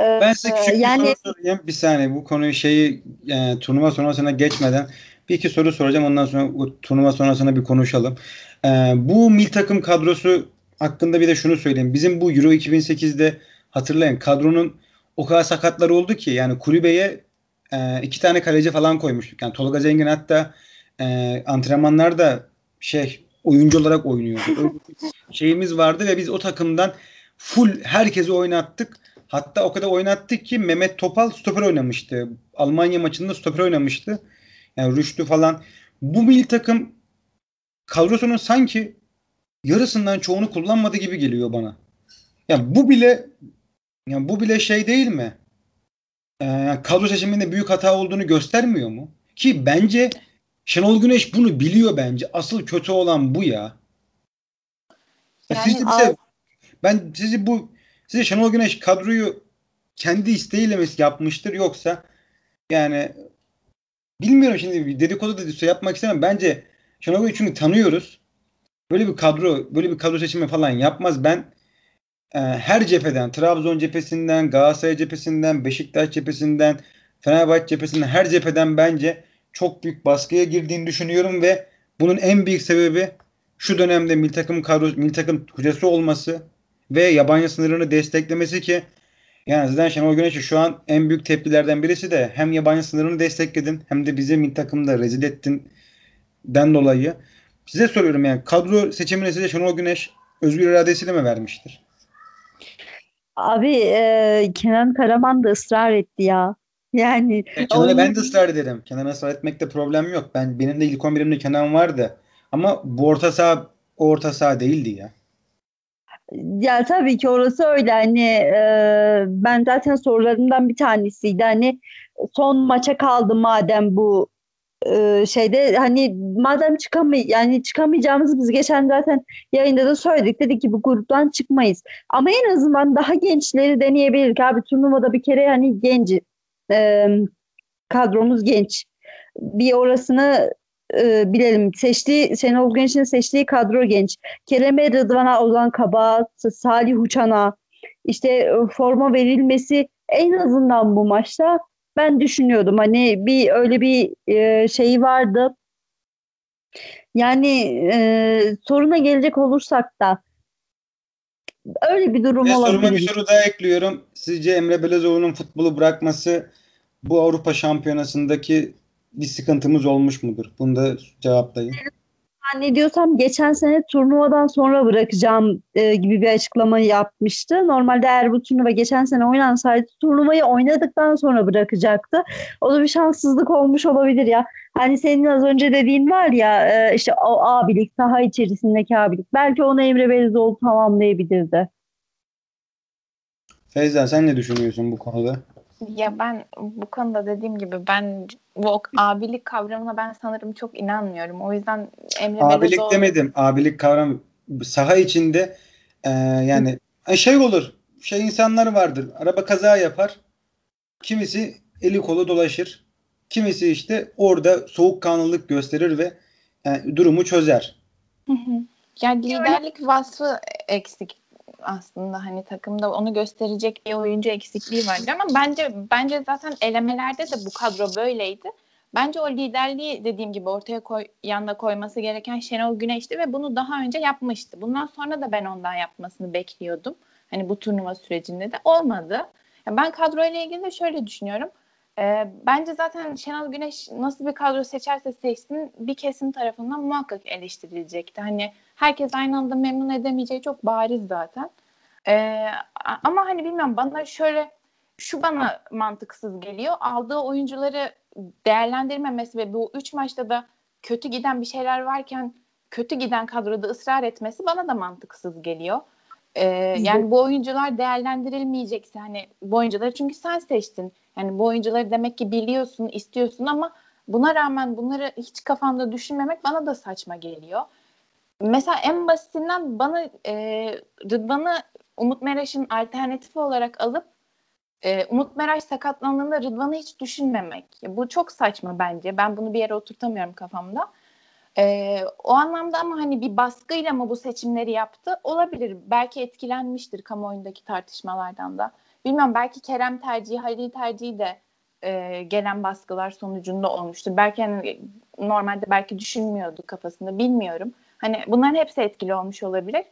Ee, ben size küçük bir yani... soru sorayım. Bir saniye bu konuyu şeyi e, turnuva sonrasına geçmeden bir iki soru soracağım ondan sonra turnuva sonrasında bir konuşalım. Ee, bu milli takım kadrosu hakkında bir de şunu söyleyeyim. Bizim bu Euro iki bin sekizde hatırlayın kadronun o kadar sakatları oldu ki yani kulübeye e, iki tane kaleci falan koymuştuk. Yani Tolga Zengin hatta e, antrenmanlarda şey oyuncu olarak oynuyordu. Şeyimiz vardı ve biz o takımdan full herkesi oynattık. Hatta o kadar oynattık ki Mehmet Topal stoper oynamıştı. Almanya maçında stoper oynamıştı. Yani Rüştü falan. Bu milli takım kadrosunun sanki yarısından çoğunu kullanmadı gibi geliyor bana. Yani bu bile yani bu bile şey değil mi? Ee, kadro seçiminde büyük hata olduğunu göstermiyor mu? Ki bence Şenol Güneş bunu biliyor bence. Asıl kötü olan bu ya. Yani siz de bize, ben sizi bu size Şenol Güneş kadroyu kendi isteğiyle mi yapmıştır, yoksa yani bilmiyorum, şimdi bir dedikodu dedikodu yapmak istemem. Bence Şenol Güneş'i çünkü tanıyoruz. Böyle bir kadro, böyle bir kadro seçimi falan yapmaz. Ben e, her cepheden, Trabzon cephesinden, Galatasaray cephesinden, Beşiktaş cephesinden, Fenerbahçe cephesinden, her cepheden bence çok büyük baskıya girdiğini düşünüyorum ve bunun en büyük sebebi şu dönemde milli takım kadro, milli takım hocası olması ve yabancı sınırını desteklemesi ki yani zaten Şenol Güneş'e şu an en büyük tepkilerden birisi de hem yabancı sınırını destekledin hem de bizi milli takımda rezil ettin den dolayı. Size soruyorum, yani kadro seçimini size Şenol Güneş özgür iradesiyle mi vermiştir? Abi e, Kenan Karaman da ısrar etti ya. Yani e, Kenan'a onun... ben de ısrar ederim. Kenan'a ısrar etmekte problem yok. Ben benim de ilk on birimde Kenan vardı. Ama bu orta saha orta saha değildi ya. Ya tabii ki orası öyle. Hani e, ben zaten sorularımdan bir tanesiydi. Hani son maça kaldı madem bu e, şeyde, hani madem çıkamay yani çıkamayacağımızı biz geçen zaten yayında da söyledik. Dedik ki bu gruptan çıkmayız. Ama en azından daha gençleri deneyebilirdik. Abi turnuvada bir kere hani genç e, kadromuz genç. Bir orasını E, bilelim. Seçtiği, Şenol Güneş'in seçtiği kadro genç. Kerem'e, Rıdvan'a, Ozan Kabak, Salih Uçan'a işte forma verilmesi en azından bu maçta ben düşünüyordum. Hani bir öyle bir e, şey vardı. Yani e, soruna gelecek olursak da öyle bir durum olabilir. Soruma bir soru daha ekliyorum. Sizce Emre Belözoğlu'nun futbolu bırakması bu Avrupa Şampiyonası'ndaki bir sıkıntımız olmuş mudur? Bunu da cevaplayın. Ne diyorsam geçen sene turnuvadan sonra bırakacağım e, gibi bir açıklama yapmıştı. Normalde eğer bu turnuva geçen sene oynansaydı turnuvayı oynadıktan sonra bırakacaktı. O da bir şanssızlık olmuş olabilir ya. Hani senin az önce dediğin var ya e, işte o abilik, saha içerisindeki abilik. Belki onu Emre Belözoğlu tamamlayabilirdi. Feyza, sen ne düşünüyorsun bu konuda? Ya ben bu konuda dediğim gibi ben bu abilik kavramına ben sanırım çok inanmıyorum. O yüzden Emre Belözoğlu... Abilik Belözoğlu... demedim. Abilik kavramı saha içinde e, yani şey olur. Şey insanlar vardır. Araba kaza yapar. Kimisi eli kolu dolaşır. Kimisi işte orada soğukkanlılık gösterir ve e, durumu çözer. Hı hı. Yani liderlik vasfı eksik. Aslında hani takımda onu gösterecek bir oyuncu eksikliği vardı ama bence bence zaten elemelerde de bu kadro böyleydi. Bence o liderliği dediğim gibi ortaya koy, yanda koyması gereken Şenol Güneş'ti ve bunu daha önce yapmıştı. Bundan sonra da ben ondan yapmasını bekliyordum. Hani bu turnuva sürecinde de olmadı. Yani ben kadroyla ilgili de şöyle düşünüyorum. Ee, bence zaten Şenol Güneş nasıl bir kadro seçerse seçsin bir kesim tarafından muhakkak eleştirilecekti. Hani herkes aynı anda memnun edemeyeceği çok bariz zaten. Ee, ama hani bilmiyorum, bana şöyle şu bana mantıksız geliyor. Aldığı oyuncuları değerlendirmemesi ve bu üç maçta da kötü giden bir şeyler varken kötü giden kadroda ısrar etmesi bana da mantıksız geliyor. Ee, yani bu oyuncular değerlendirilmeyecekse hani bu oyuncuları çünkü sen seçtin. Yani bu oyuncuları demek ki biliyorsun, istiyorsun ama buna rağmen bunları hiç kafanda düşünmemek bana da saçma geliyor. Mesela en basitinden bana e, Rıdvan'ı Umut Meraş'ın alternatifi olarak alıp e, Umut Meraş sakatlandığında Rıdvan'ı hiç düşünmemek. Bu çok saçma bence. Ben bunu bir yere oturtamıyorum kafamda. E, o anlamda ama hani bir baskıyla mı bu seçimleri yaptı? Olabilir. Belki etkilenmiştir kamuoyundaki tartışmalardan da. Bilmiyorum, belki Kerem tercihi, Halil tercihi de e, gelen baskılar sonucunda olmuştur. Belki hani, normalde belki düşünmüyordu kafasında, bilmiyorum. Hani bunların hepsi etkili olmuş olabilir.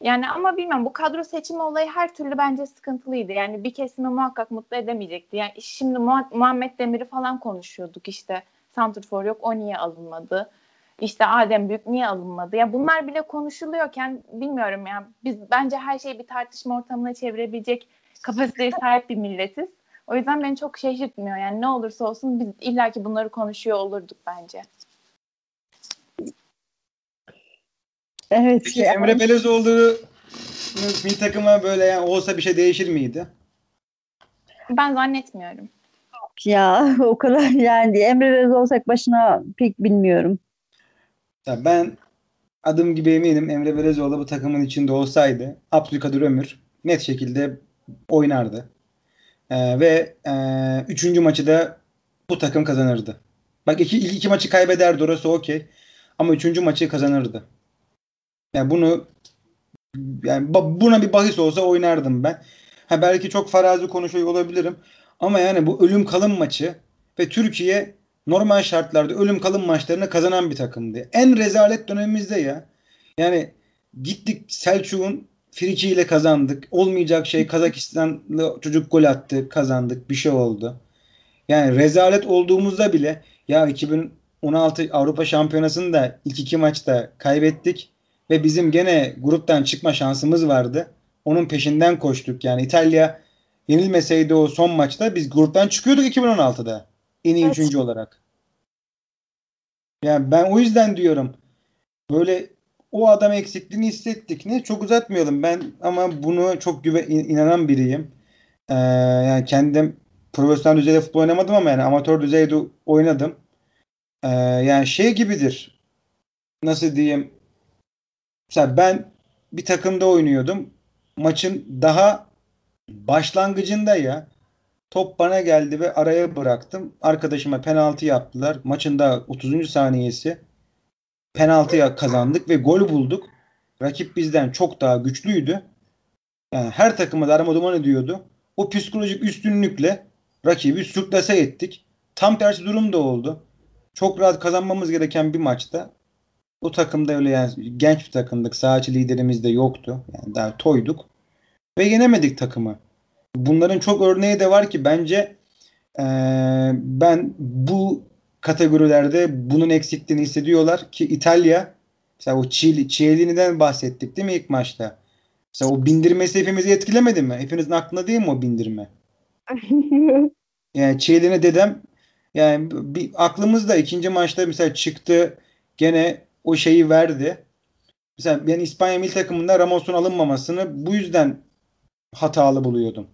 Yani ama bilmiyorum, bu kadro seçimi olayı her türlü bence sıkıntılıydı. Yani bir kesimi muhakkak mutlu edemeyecekti. Yani şimdi Muh- Muhammed Demir'i falan konuşuyorduk işte. Santrfor yok, o niye alınmadı? İşte Adem Büyük niye alınmadı? Ya bunlar bile konuşuluyorken bilmiyorum ya. Yani biz bence her şeyi bir tartışma ortamına çevirebilecek kapasiteye sahip bir milletiz. O yüzden beni çok şaşırtmıyor. Yani ne olursa olsun biz illaki bunları konuşuyor olurduk bence. Evet. Peki yani. Emre Belözoğlu bir takıma böyle yani olsa bir şey değişir miydi? Ben zannetmiyorum. Ya o kadar yani Emre Belözoğlu olsak başına pek bilmiyorum. Ya ben adım gibi eminim Emre Belözoğlu bu takımın içinde olsaydı Abdülkadir Ömür net şekilde oynardı. Ee, ve e, üçüncü maçı da bu takım kazanırdı. Bak iki, ilk iki maçı kaybederdi, orası okey. Ama üçüncü maçı kazanırdı. Yani bunu yani buna bir bahis olsa oynardım ben. Ha, belki çok farazi konuşuyor olabilirim. Ama yani bu ölüm kalım maçı ve Türkiye normal şartlarda ölüm kalım maçlarını kazanan bir takımdı. En rezalet dönemimizde ya. Yani gittik Selçuk'un frikiyle kazandık. Olmayacak şey, Kazakistanlı çocuk gol attı, kazandık. Bir şey oldu. Yani rezalet olduğumuzda bile ya iki bin on altı Avrupa Şampiyonası'nda ilk iki maçta kaybettik ve bizim gene gruptan çıkma şansımız vardı. Onun peşinden koştuk. Yani İtalya yenilmeseydi o son maçta biz gruptan çıkıyorduk iki bin on altıda. En iyi evet. Üçüncü olarak. Yani ben o yüzden diyorum böyle o adam eksikliğini hissettik. Ne? Çok uzatmayalım. Ben ama bunu çok güven, inanan biriyim. Ee, yani kendim profesyonel düzeyde futbol oynamadım ama yani amatör düzeyde oynadım. Ee, yani şey gibidir. Nasıl diyeyim? Mesela ben bir takımda oynuyordum. Maçın daha başlangıcında ya top bana geldi ve araya bıraktım. Arkadaşıma penaltı yaptılar. Maçın da otuzuncu saniyesi. Penaltıya kazandık ve gol bulduk. Rakip bizden çok daha güçlüydü. Yani her takıma darma duman ediyordu. O psikolojik üstünlükle rakibi sürklase ettik. Tam tersi durum da oldu. Çok rahat kazanmamız gereken bir maçta. O takımda öyle yani genç bir takımdık. Saha içi liderimiz de yoktu. Yani daha toyduk. Ve yenemedik takımı. Bunların çok örneği de var ki bence ee, ben bu kategorilerde bunun eksikliğini hissediyorlar ki İtalya mesela o Çiğli, Çiğlini'den bahsettik değil mi ilk maçta? Mesela o bindirmesi hepimizi etkilemedi mi? Hepinizin aklında değil mi o bindirme? Yani Çiğlini dedem yani bir, aklımızda ikinci maçta mesela çıktı gene o şeyi verdi. Mesela ben İspanya milli takımında Ramos'un alınmamasını bu yüzden hatalı buluyordum.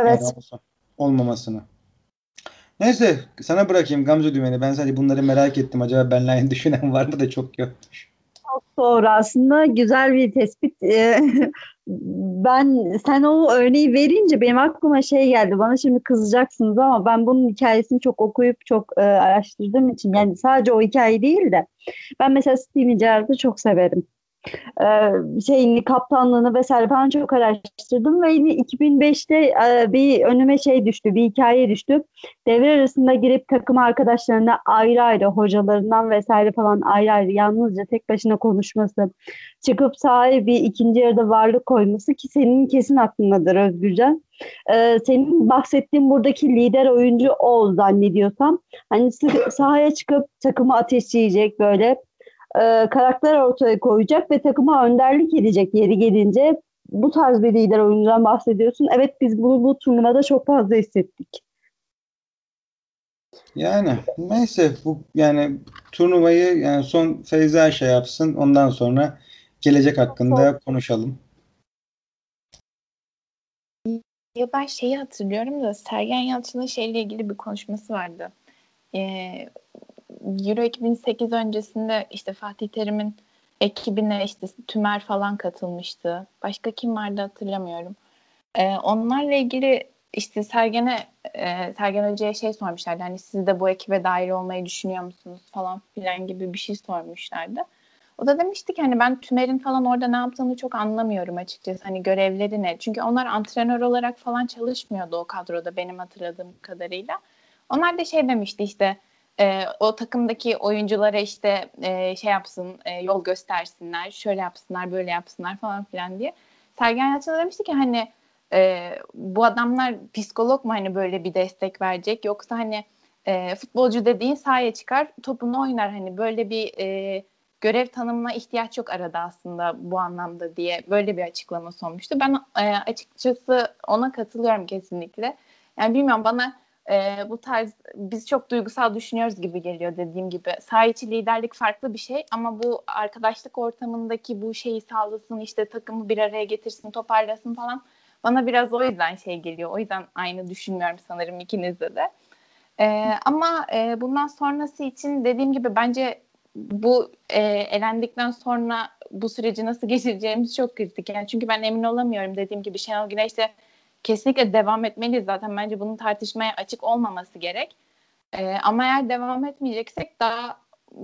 Evet. Yani olmamasını. Neyse sana bırakayım Gamze Dümen'i. Ben sadece bunları merak ettim. Acaba benle aynı düşünen var mı da çok yokmuş. Çok doğru aslında. Güzel bir tespit. ben sen o örneği verince benim aklıma şey geldi. Bana şimdi kızacaksınız ama ben bunun hikayesini çok okuyup çok e, araştırdığım için yani sadece o hikaye değil de ben mesela Steven Gerrard'ı çok severim. Ee, şeyini kaptanlığını vesaire falan çok araştırdım ve iki bin beşte e, bir önüme şey düştü, bir hikaye düştü. Devre arasında girip takım arkadaşlarına ayrı ayrı hocalarından vesaire falan ayrı ayrı yalnızca tek başına konuşması, çıkıp sahaya bir ikinci yarıda varlık koyması ki senin kesin aklındadır Özgürcan. Ee, senin bahsettiğin buradaki lider oyuncu o zannediyorsam. Hani sahaya çıkıp takımı ateşleyecek böyle. E, karakter ortaya koyacak ve takıma önderlik edecek yeri gelince bu tarz bir lider oyuncudan bahsediyorsun. Evet biz bunu bu turnuvada çok fazla hissettik. Yani neyse bu yani turnuvayı yani son Feyza şey yapsın ondan sonra gelecek hakkında konuşalım. Ya ben şeyi hatırlıyorum da Sergen Yalçın'ın şeyle ilgili bir konuşması vardı. Eee Euro iki bin sekiz öncesinde işte Fatih Terim'in ekibine işte Tümer falan katılmıştı. Başka kim vardı hatırlamıyorum. Ee, onlarla ilgili işte Sergen'e e, Sergen Hoca'ya şey sormuşlardı. Hani siz de bu ekibe dahil olmayı düşünüyor musunuz falan filan gibi bir şey sormuşlardı. O da demişti ki hani ben Tümer'in falan orada ne yaptığını çok anlamıyorum açıkçası. Hani görevleri ne? Çünkü onlar antrenör olarak falan çalışmıyordu o kadroda benim hatırladığım kadarıyla. Onlar da şey demişti işte Ee, o takımdaki oyunculara işte e, şey yapsın, e, yol göstersinler, şöyle yapsınlar, böyle yapsınlar falan filan diye. Sergen Yalçın demişti ki hani e, bu adamlar psikolog mu hani böyle bir destek verecek yoksa hani e, futbolcu dediğin sahaya çıkar, topunu oynar hani böyle bir e, görev tanımına ihtiyaç yok arada aslında bu anlamda diye böyle bir açıklama sunmuştu. Ben e, açıkçası ona katılıyorum kesinlikle. Yani bilmiyorum bana Ee, bu tarz biz çok duygusal düşünüyoruz gibi geliyor dediğim gibi. Saha içi liderlik farklı bir şey ama bu arkadaşlık ortamındaki bu şeyi sağlasın işte takımı bir araya getirsin toparlasın falan bana biraz o yüzden şey geliyor. O yüzden aynı düşünmüyorum sanırım ikinizde de. Ee, ama e, bundan sonrası için dediğim gibi bence bu e, elendikten sonra bu süreci nasıl geçireceğimiz çok kritik. Yani çünkü ben emin olamıyorum, dediğim gibi Şenol Güneş de kesinlikle devam etmeliyiz zaten. Bence bunun tartışmaya açık olmaması gerek. E, ama eğer devam etmeyeceksek daha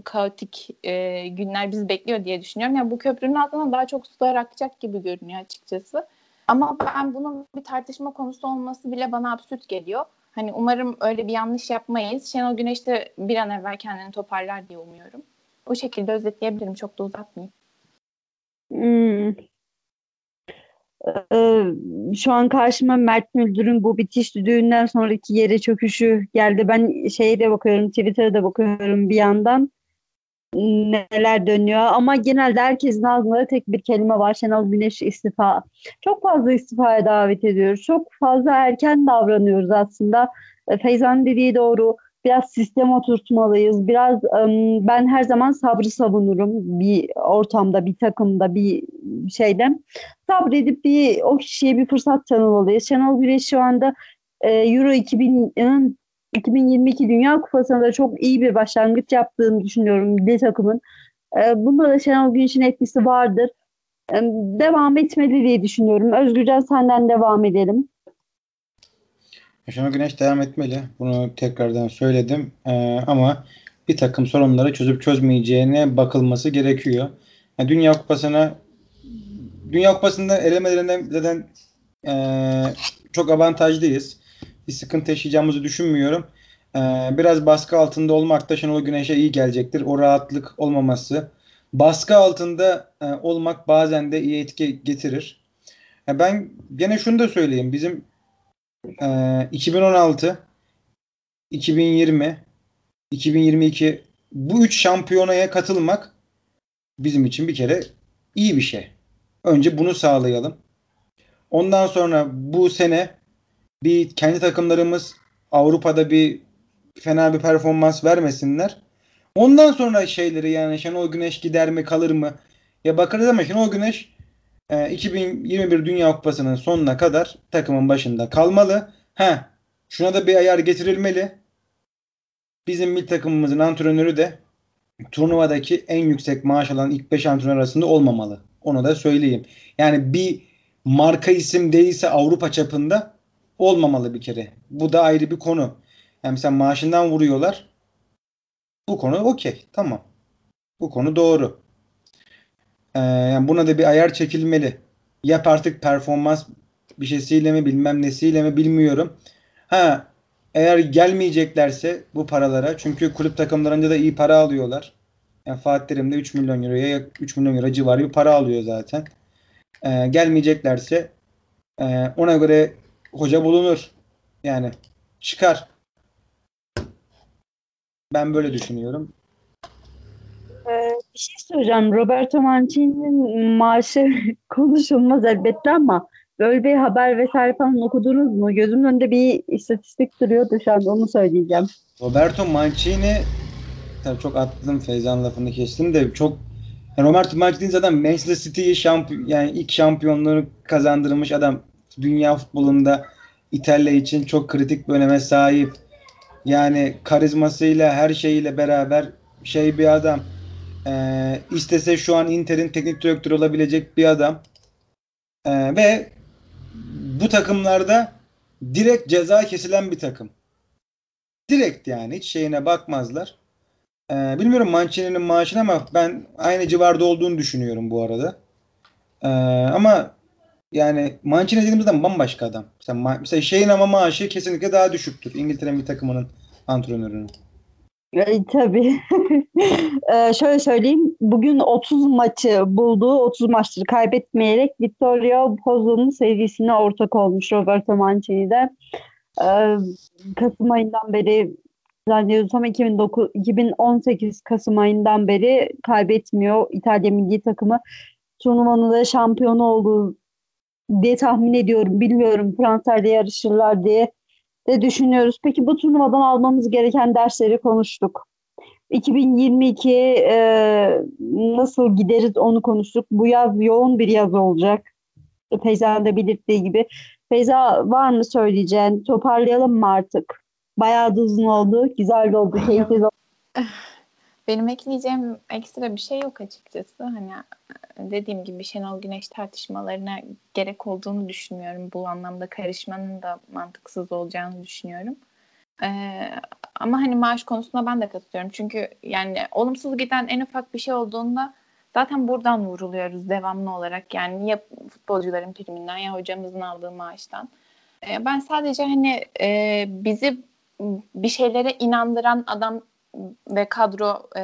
kaotik e, günler bizi bekliyor diye düşünüyorum. Yani bu köprünün altına daha çok sular akacak gibi görünüyor açıkçası. Ama ben bunun bir tartışma konusu olması bile bana absürt geliyor. Hani umarım öyle bir yanlış yapmayız. Şenol Güneş de bir an evvel kendini toparlar diye umuyorum. O şekilde özetleyebilirim. Çok da uzatmayayım. Hmm. Ee, şu an karşıma Mert Müldür'ün bu bitiş düdüğünden sonraki yere çöküşü geldi. Ben şeye de bakıyorum, Twitter'a da bakıyorum bir yandan. Neler dönüyor ama genelde herkesin ağzında tek bir kelime var: Şenol Güneş istifa. Çok fazla istifaya davet ediyoruz, çok fazla erken davranıyoruz aslında. Feyza'nın dediği doğru, biraz sistem oturtmalıyız, biraz ben her zaman sabrı savunurum bir ortamda, bir takımda, bir şeyde sabredip bir o kişiye bir fırsat tanımalıyız. Şenol Güneş şu anda Euro iki bin iki bin yirmi iki Dünya Kupası'nda çok iyi bir başlangıç yaptığını düşünüyorum milli takımın. Bunda da Şenol Güneş'in etkisi vardır. Devam etmeli diye düşünüyorum. Özgürcan, senden devam edelim. Şenol Güneş devam etmeli. Bunu tekrardan söyledim. Ee, ama bir takım sorunları çözüp çözmeyeceğine bakılması gerekiyor. Yani Dünya Kupası'na Dünya Kupası'nda elemelerinden zaten e, çok avantajlıyız. Bir sıkıntı yaşayacağımızı düşünmüyorum. Ee, biraz baskı altında olmak da Şenol Güneş'e iyi gelecektir. O rahatlık olmaması. Baskı altında e, olmak bazen de iyi etki getirir. Yani ben gene şunu da söyleyeyim. Bizim e, iki bin on altı, iki bin yirmi, iki bin yirmi iki bu üç şampiyonaya katılmak bizim için bir kere iyi bir şey. Önce bunu sağlayalım. Ondan sonra bu sene bir kendi takımlarımız Avrupa'da bir fena bir performans vermesinler. Ondan sonra şeyleri, yani Şenol Güneş gider mi kalır mı ya bakarız ama Şenol Güneş iki bin yirmi bir Dünya Kupası'nın sonuna kadar takımın başında kalmalı. Ha, şuna da bir ayar getirilmeli. Bizim milli takımımızın antrenörü de turnuvadaki en yüksek maaş alan ilk beş antrenör arasında olmamalı. Onu da söyleyeyim. Yani bir marka isim değilse Avrupa çapında olmamalı bir kere. Bu da ayrı bir konu. Yani mesela maaşından vuruyorlar. Bu konu okey. Tamam. Bu konu doğru. Ee, yani buna da bir ayar çekilmeli. Yap artık performans bir şeysiyle mi bilmem nesiyle mi bilmiyorum. Ha, eğer gelmeyeceklerse bu paralara, çünkü kulüp takımlarında da iyi para alıyorlar. Yani Fatih Terim de üç milyon euroya üç milyon euro civarı bir para alıyor zaten. Ee, gelmeyeceklerse e, ona göre hoca bulunur. Yani çıkar. Ben böyle düşünüyorum. Ee, bir şey söyleyeceğim. Roberto Mancini'nin maaşı konuşulmaz elbette ama böyle bir haber vesaire falan okudunuz mu? Gözümün önünde bir istatistik duruyordu şu anda, onu söyleyeceğim. Roberto Mancini, tabii çok atladım, Feyza'nın lafını kestim de çok, yani Roberto Mancini zaten Manchester City'yi şampiyon, yani ilk şampiyonluğunu kazandırmış adam. Dünya futbolunda İtalya için çok kritik bir öneme sahip. Yani karizmasıyla, her şeyiyle beraber şey bir adam. Ee, istese şu an Inter'in teknik direktörü olabilecek bir adam. Ee, ve bu takımlarda direkt ceza kesilen bir takım. Direkt, yani hiç şeyine bakmazlar. Ee, bilmiyorum Mancini'nin maaşını ama ben aynı civarda olduğunu düşünüyorum bu arada. Ee, ama yani Mancini dediğimizden bambaşka adam. Mesela, mesela şeyin ama maaşı kesinlikle daha düşüktür. İngiltere milli takımının antrenörünün. E, tabii. e, şöyle söyleyeyim. Bugün otuz maçı buldu. otuz maçtır kaybetmeyerek Vittorio Pozzo'nun serisine ortak olmuş Roberto Mancini'de. E, Kasım ayından beri, zannediyorsam iki bin on sekiz Kasım ayından beri kaybetmiyor İtalya milli takımı. Turnuvanın da şampiyonu olduğu diye tahmin ediyorum. Bilmiyorum, Fransa'yla yarışırlar diye de düşünüyoruz. Peki bu turnuvadan almamız gereken dersleri konuştuk. iki bin yirmi iki e, nasıl gideriz onu konuştuk. Bu yaz yoğun bir yaz olacak. Feyza'nın da belirttiği gibi. Feyza, var mı söyleyeceğin? Toparlayalım mı artık? Bayağı da uzun oldu. Güzel oldu. Keyifli oldu. Benim ekleyeceğim ekstra bir şey yok açıkçası. Hani dediğim gibi Şenol Güneş tartışmalarına gerek olduğunu düşünmüyorum. Bu anlamda karışmanın da mantıksız olacağını düşünüyorum. Ee, ama hani maaş konusunda ben de katılıyorum. Çünkü yani olumsuz giden en ufak bir şey olduğunda zaten buradan vuruluyoruz devamlı olarak. Yani ya futbolcuların priminden ya hocamızın aldığı maaştan. Ee, ben sadece hani e, bizi bir şeylere inandıran adam ve kadro e,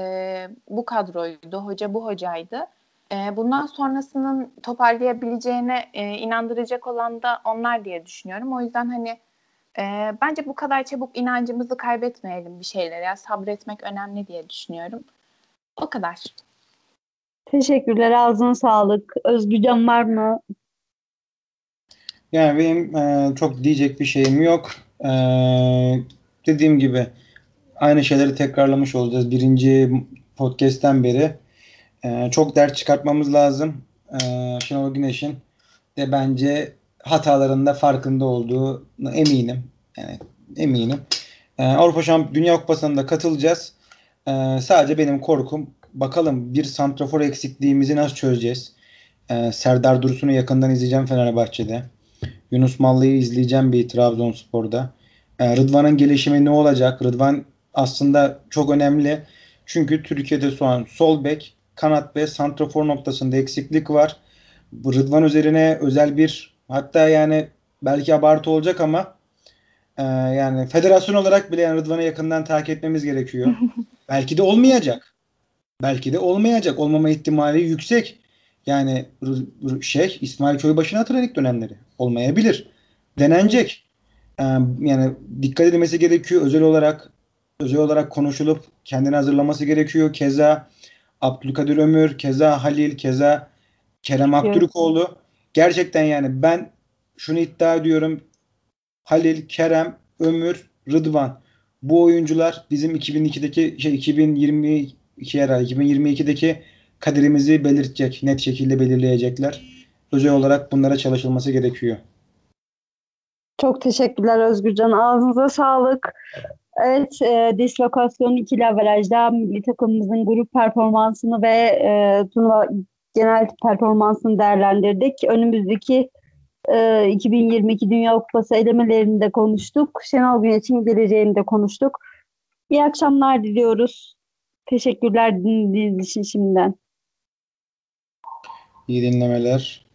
bu kadroydu, hoca bu hocaydı. E, bundan sonrasının toparlayabileceğine e, inandıracak olan da onlar diye düşünüyorum. O yüzden hani e, bence bu kadar çabuk inancımızı kaybetmeyelim bir şeylere. Yani sabretmek önemli diye düşünüyorum. O kadar. Teşekkürler, ağzına sağlık. Özgürcan, var mı? Yani benim e, çok diyecek bir şeyim yok. E, dediğim gibi aynı şeyleri tekrarlamış olacağız. Birinci podcast'ten beri e, çok ders çıkartmamız lazım. E, Şenol Güneş'in de bence hatalarında farkında olduğunu eminim. Yani eminim. E, Avrupa Şampiyon Dünya Kupası'na da katılacağız. E, sadece benim korkum, bakalım bir santrafor eksikliğimizi nasıl çözeceğiz? E, Serdar Dursun'u yakından izleyeceğim Fenerbahçe'de. Yunus Mallı'yı izleyeceğim bir Trabzonspor'da. E, Rıdvan'ın gelişimi ne olacak? Rıdvan aslında çok önemli. Çünkü Türkiye'de şu an sol bek, kanat ve santrafor noktasında eksiklik var. Bu Rıdvan üzerine özel bir, hatta yani belki abartı olacak ama e, yani federasyon olarak bile yani Rıdvan'ı yakından takip etmemiz gerekiyor. Belki de olmayacak. Belki de olmayacak. Olmama ihtimali yüksek. Yani şey, İsmail Köybaşı'nı hatırlayan ilk dönemleri. Olmayabilir. Denenecek. E, yani dikkat edilmesi gerekiyor. Özel olarak özel olarak konuşulup kendini hazırlaması gerekiyor. Keza Abdülkadir Ömür, keza Halil, keza Kerem Aktürkoğlu. Gerçekten yani ben şunu iddia ediyorum. Halil, Kerem, Ömür, Rıdvan. Bu oyuncular bizim iki bin ikideki şey iki bin yirmi iki herhalde iki bin yirmi ikideki kaderimizi belirtecek, net şekilde belirleyecekler. Özel olarak bunlara çalışılması gerekiyor. Çok teşekkürler Özgürcan. Ağzınıza sağlık. Evet, e, dislokasyon ikili averajda milli takımımızın grup performansını ve e, turnuva genel performansını değerlendirdik. Önümüzdeki e, iki bin yirmi iki Dünya Kupası elemelerini de konuştuk. Şenol Güneş'in geleceğini de konuştuk. İyi akşamlar diliyoruz. Teşekkürler dinlediğiniz için şimdiden. İyi dinlemeler.